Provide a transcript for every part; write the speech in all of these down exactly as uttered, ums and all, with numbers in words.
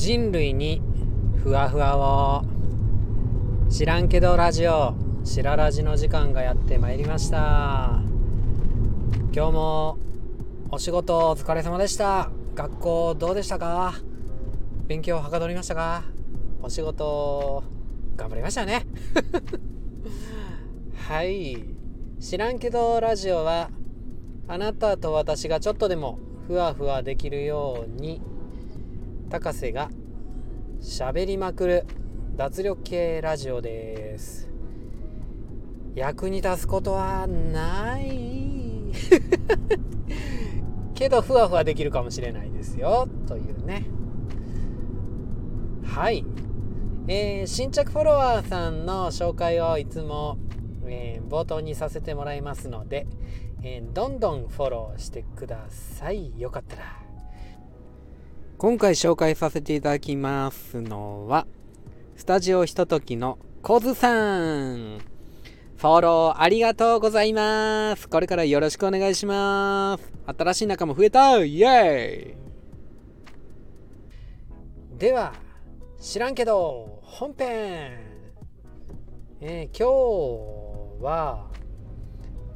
人類にふわふわを知らんけどラジオしらラジの時間がやってまいりました。今日もお仕事お疲れ様でした。学校どうでしたか？勉強はかどりましたか？お仕事頑張りましたねはい、知らんけどラジオはあなたと私がちょっとでもふわふわできるように高瀬が喋りまくる脱力系ラジオです。役に立つことはないけどふわふわできるかもしれないですよというね。はい、えー、新着フォロワーさんの紹介をいつも、えー、冒頭にさせてもらいますので、えー、どんどんフォローしてください。よかったら今回紹介させていただきますのはスタジオひとときのコズさん、フォローありがとうございます。これからよろしくお願いします。新しい仲も増えた、イエーイ。では知らんけど本編、えー、今日は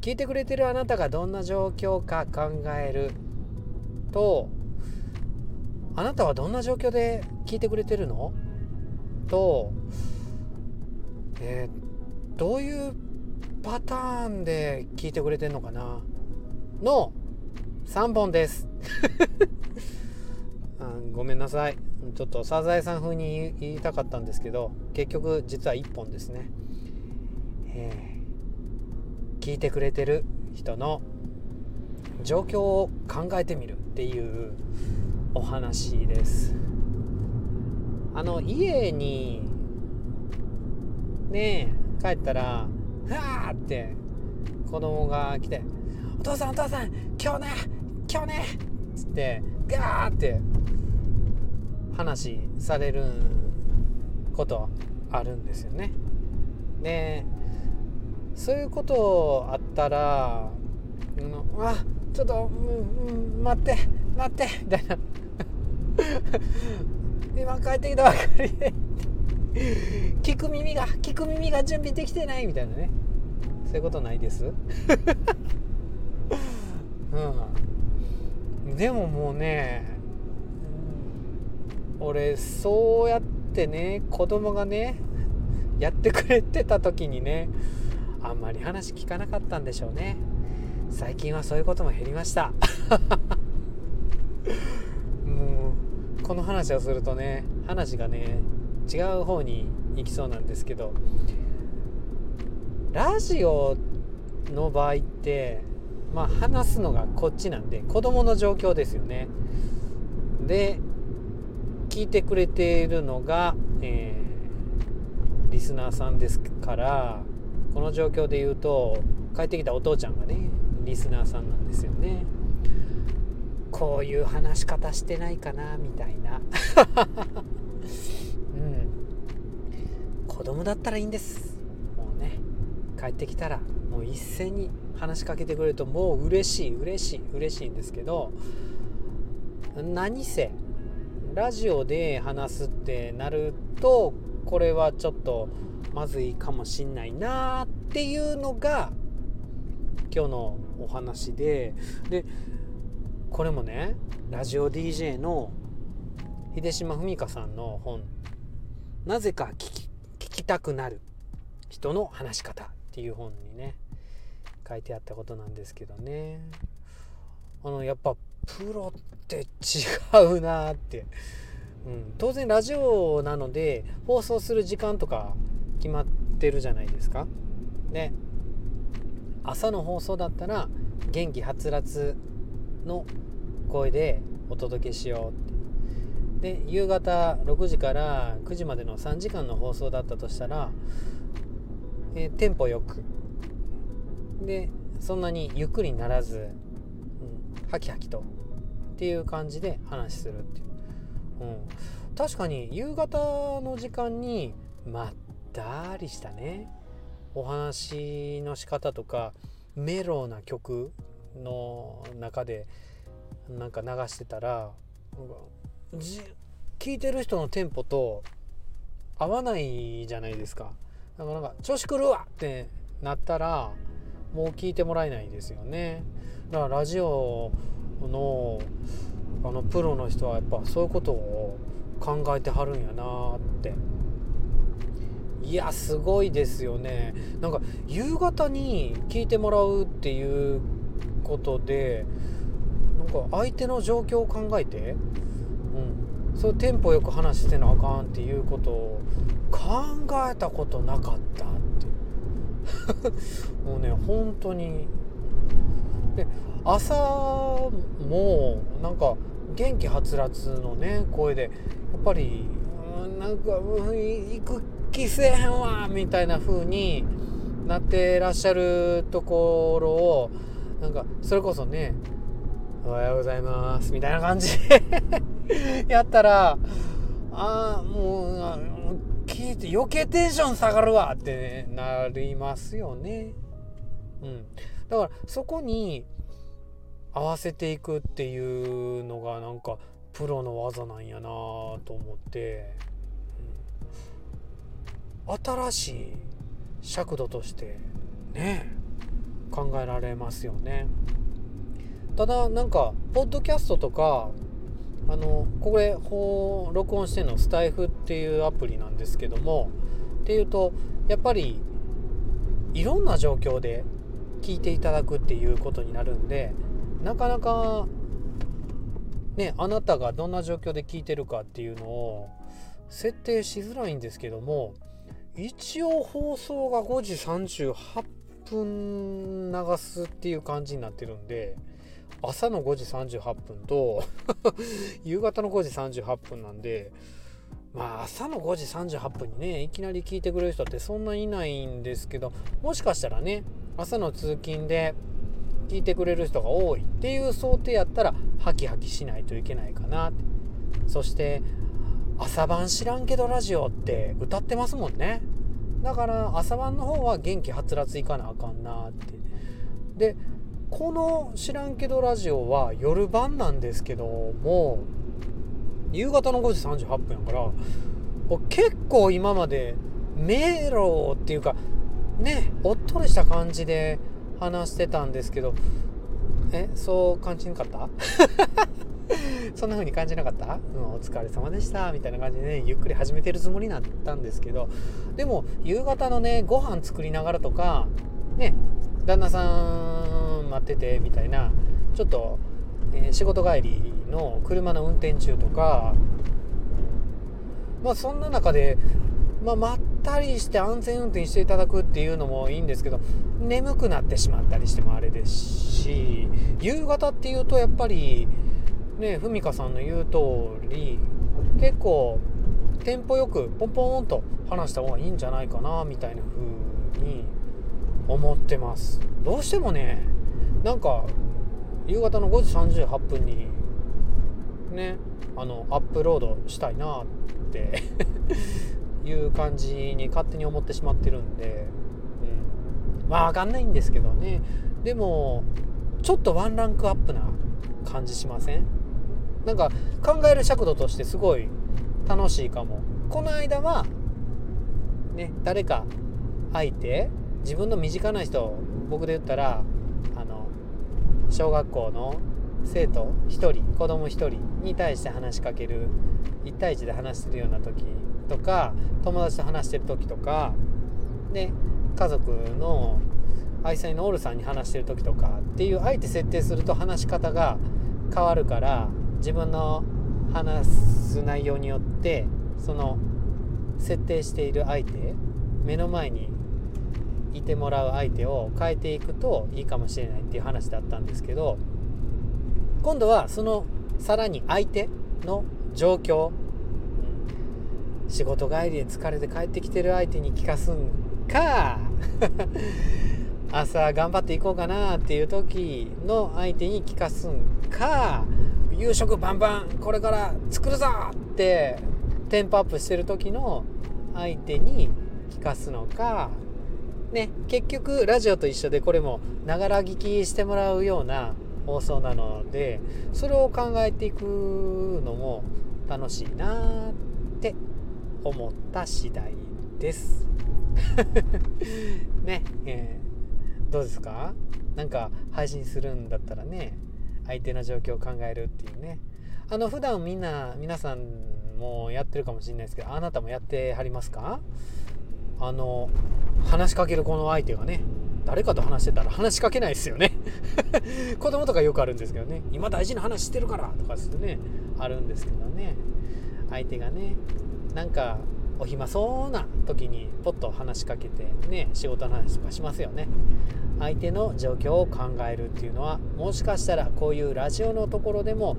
聞いてくれてるあなたがどんな状況か考えると、あなたはどんな状況で聞いてくれてるのと、えー、どういうパターンで聞いてくれてるのかなのさんぼんですあ、ごめんなさい、ちょっとサザエさん風に言いたかったんですけど結局実はいっぽんですね、えー、聞いてくれてる人の状況を考えてみるっていうお話です。あの家にねえ帰ったらふわーって子供が来てお父さんお父さん今日ね今日ねつってガーって話されることあるんですよね。でそういうことあったらあちょっと、うんうん、待って待ってみたいな今帰ってきたばっかりで聞く耳が聞く耳が準備できてないみたいなね、そういうことないです、うん、でももうね俺そうやってね子供がねやってくれてた時にねあんまり話聞かなかったんでしょうね。最近はそういうことも減りましたもうこの話をするとね話がね違う方に行きそうなんですけど、ラジオの場合ってまあ話すのがこっちなんで子供の状況ですよね。で聞いてくれているのが、えー、リスナーさんですから、この状況で言うと帰ってきたお父ちゃんがねリスナーさんなんですよね。こういう話し方してないかなみたいな、うん、子供だったらいいんです。もうね帰ってきたらもう一斉に話しかけてくれるともう嬉しい嬉しい嬉しいんですけど、何せラジオで話すってなるとこれはちょっとまずいかもしんないなっていうのが今日のお話で、でこれもねラジオ ディージェー の秀島文香さんの本、なぜか聞き、聞きたくなる人の話し方っていう本にね書いてあったことなんですけどね、あのやっぱプロって違うなって、うん、当然ラジオなので放送する時間とか決まってるじゃないですか。で朝の放送だったら元気はつらつの声でお届けしようって、で夕方ろくじからくじまでのさんじかんの放送だったとしたら、えー、テンポよくでそんなにゆっくりならず、うん、ハキハキとっていう感じで話するっていう、うん、確かに夕方の時間にまったりしたねお話の仕方とかメローな曲の中でなんか流してたらじ聞いてる人のテンポと合わないじゃないですか。だからなんか調子狂うわってなったらもう聞いてもらえないですよね。だからラジオのあのプロの人はやっぱそういうことを考えてはるんやなって、いやすごいですよね。なんか夕方に聞いてもらうっていうことでなんか相手の状況を考えて、うん、そうテンポよく話してなあかんっていうことを考えたことなかったってもうね本当にで、朝もなんか元気はつらつのね声でやっぱりなんか行く気せえへんわみたいな風になってらっしゃるところをなんかそれこそねおはようございますみたいな感じやったらあーもうあ聞いて余計テンション下がるわって、ね、なりますよね。うん、だからそこに合わせていくっていうのがなんかプロの技なんやなと思って、うん、新しい尺度としてね考えられますよね。ただなんかポッドキャストとかあのこれ録音してるのスタイフっていうアプリなんですけどもっていうとやっぱりいろんな状況で聞いていただくっていうことになるんでなかなかねあなたがどんな状況で聞いてるかっていうのを設定しづらいんですけども一応放送がごじさんじゅうはっぷん流すっていう感じになってるんで朝のごじさんじゅうはっぷんと夕方のごじさんじゅうはっぷんなんでまあ朝のごじさんじゅうはっぷんにねいきなり聞いてくれる人ってそんないないんですけどもしかしたらね朝の通勤で聞いてくれる人が多いっていう想定やったらハキハキしないといけないかなって。そして朝晩知らんけどラジオって歌ってますもんね。だから朝晩の方は元気はつらついかなあかんなって。でこの知らんけどラジオは夜晩なんですけども夕方のごじさんじゅうはっぷんやから結構今まで迷路っていうかねおっとりした感じで話してたんですけどえそう感じなかったそんな風に感じなかった、うん、お疲れ様でしたみたいな感じでねゆっくり始めてるつもりになったんですけどでも夕方のねご飯作りながらとかね旦那さん待っててみたいなちょっと、えー、仕事帰りの車の運転中とか、うん、まあそんな中でまあ待ってたりして安全運転していただくっていうのもいいんですけど眠くなってしまったりしてもあれですし夕方っていうとやっぱりねふみかさんの言う通り結構テンポよくポンポンと話した方がいいんじゃないかなみたいな風に思ってます。どうしてもねなんか夕方のごじさんじゅうはっぷんにねあのアップロードしたいなっていう感じに勝手に思ってしまってるんで、うん、まあ分かんないんですけどね。でもちょっとワンランクアップな感じしません？なんか考える尺度としてすごい楽しいかも。この間はね誰か相手自分の身近な人僕で言ったらあの小学校の生徒ひとり子供ひとりに対して話しかけるいち対いちで話してるような時とか友達と話してる時とかで家族の愛妻のオールさんに話してる時とかっていう相手設定すると話し方が変わるから自分の話す内容によってその設定している相手目の前にいてもらう相手を変えていくといいかもしれないっていう話だったんですけど今度はそのさらに相手の状況仕事帰りで疲れて帰ってきてる相手に聞かすんか朝頑張っていこうかなっていう時の相手に聞かすんか夕食バンバンこれから作るぞってテンポアップしてる時の相手に聞かすのかね。結局ラジオと一緒でこれもながら聞きしてもらうような放送なのでそれを考えていくのも楽しいなって思った次第ですね、えー、どうですか？なんか配信するんだったらね、相手の状況を考えるっていうね、あの普段みんな皆さんもやってるかもしれないですけど、あなたもやってはりますか？あの話しかけるこの相手がね、誰かと話してたら話しかけないですよね子供とかよくあるんですけどね、今大事な話してるからとかですね、あるんですけどね、相手がね、なんかお暇そうな時にポッと話しかけてね、仕事の話とかしますよね。相手の状況を考えるっていうのは、もしかしたらこういうラジオのところでも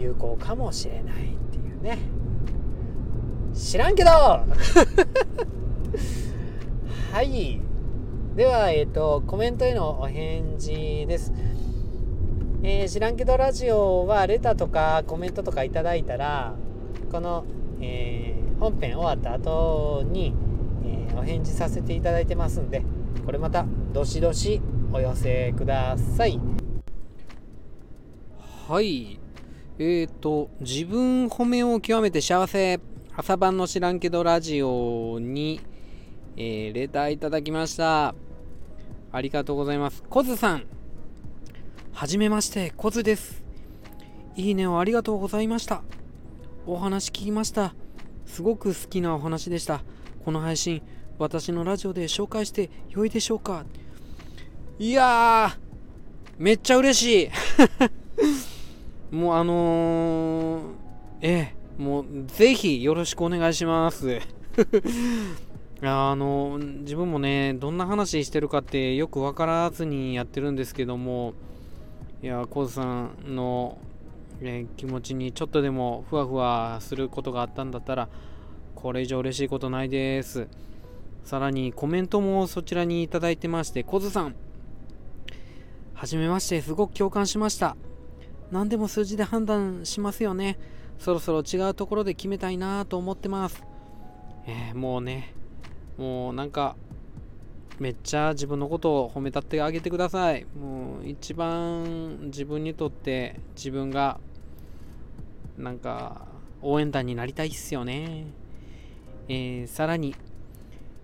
有効かもしれないっていうね、知らんけどはい、では、えーと、コメントへのお返事です、えー、知らんけどラジオはレターとかコメントとかいただいたら、この、えー、本編終わった後に、えー、お返事させていただいてますんで、これまたどしどしお寄せください。はい、えーと自分褒めを極めて幸せ、朝晩の知らんけどラジオにえー、レターいただきました。ありがとうございます。コズさん、はじめまして、コズです。いいねをありがとうございました。お話聞きました。すごく好きなお話でした。この配信、私のラジオで紹介して良いでしょうか？いやー、めっちゃ嬉しいもうあのー、えー、もうぜひよろしくお願いしますあの自分もね、どんな話してるかってよく分からずにやってるんですけども、いや、コウさんの、ね、気持ちにちょっとでもふわふわすることがあったんだったら、これ以上嬉しいことないです。さらにコメントもそちらにいただいてまして、コウさん、はじめまして、すごく共感しました。何でも数字で判断しますよね。そろそろ違うところで決めたいなと思ってます。えー、もうねもうなんかめっちゃ自分のことを褒めたってあげてください。もう一番自分にとって自分がなんか応援団になりたいっすよね。えー、さらに、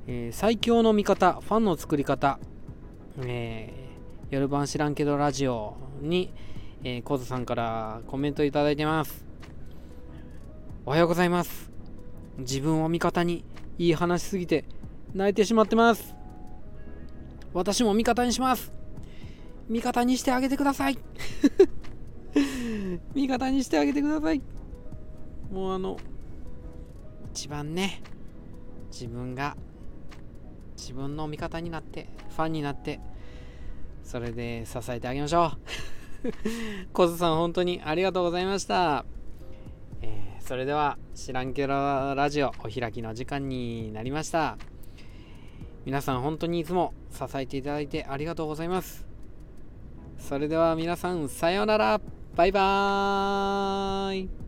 えー、最強の味方、ファンの作り方、えー、夜晩知らんけどラジオに、えー、コズさんからコメントいただいてます。おはようございます。自分を味方に、いい話すぎて泣いてしまってます。私も味方にします。味方にしてあげてください味方にしてあげてください。もうあの一番ね、自分が自分の味方になって、ファンになって、それで支えてあげましょうコズさん、本当にありがとうございました。えー、それでは知らんけどラジオお開きの時間になりました。皆さん本当にいつも支えていただいてありがとうございます。それでは皆さん、さようなら、バイバーイ。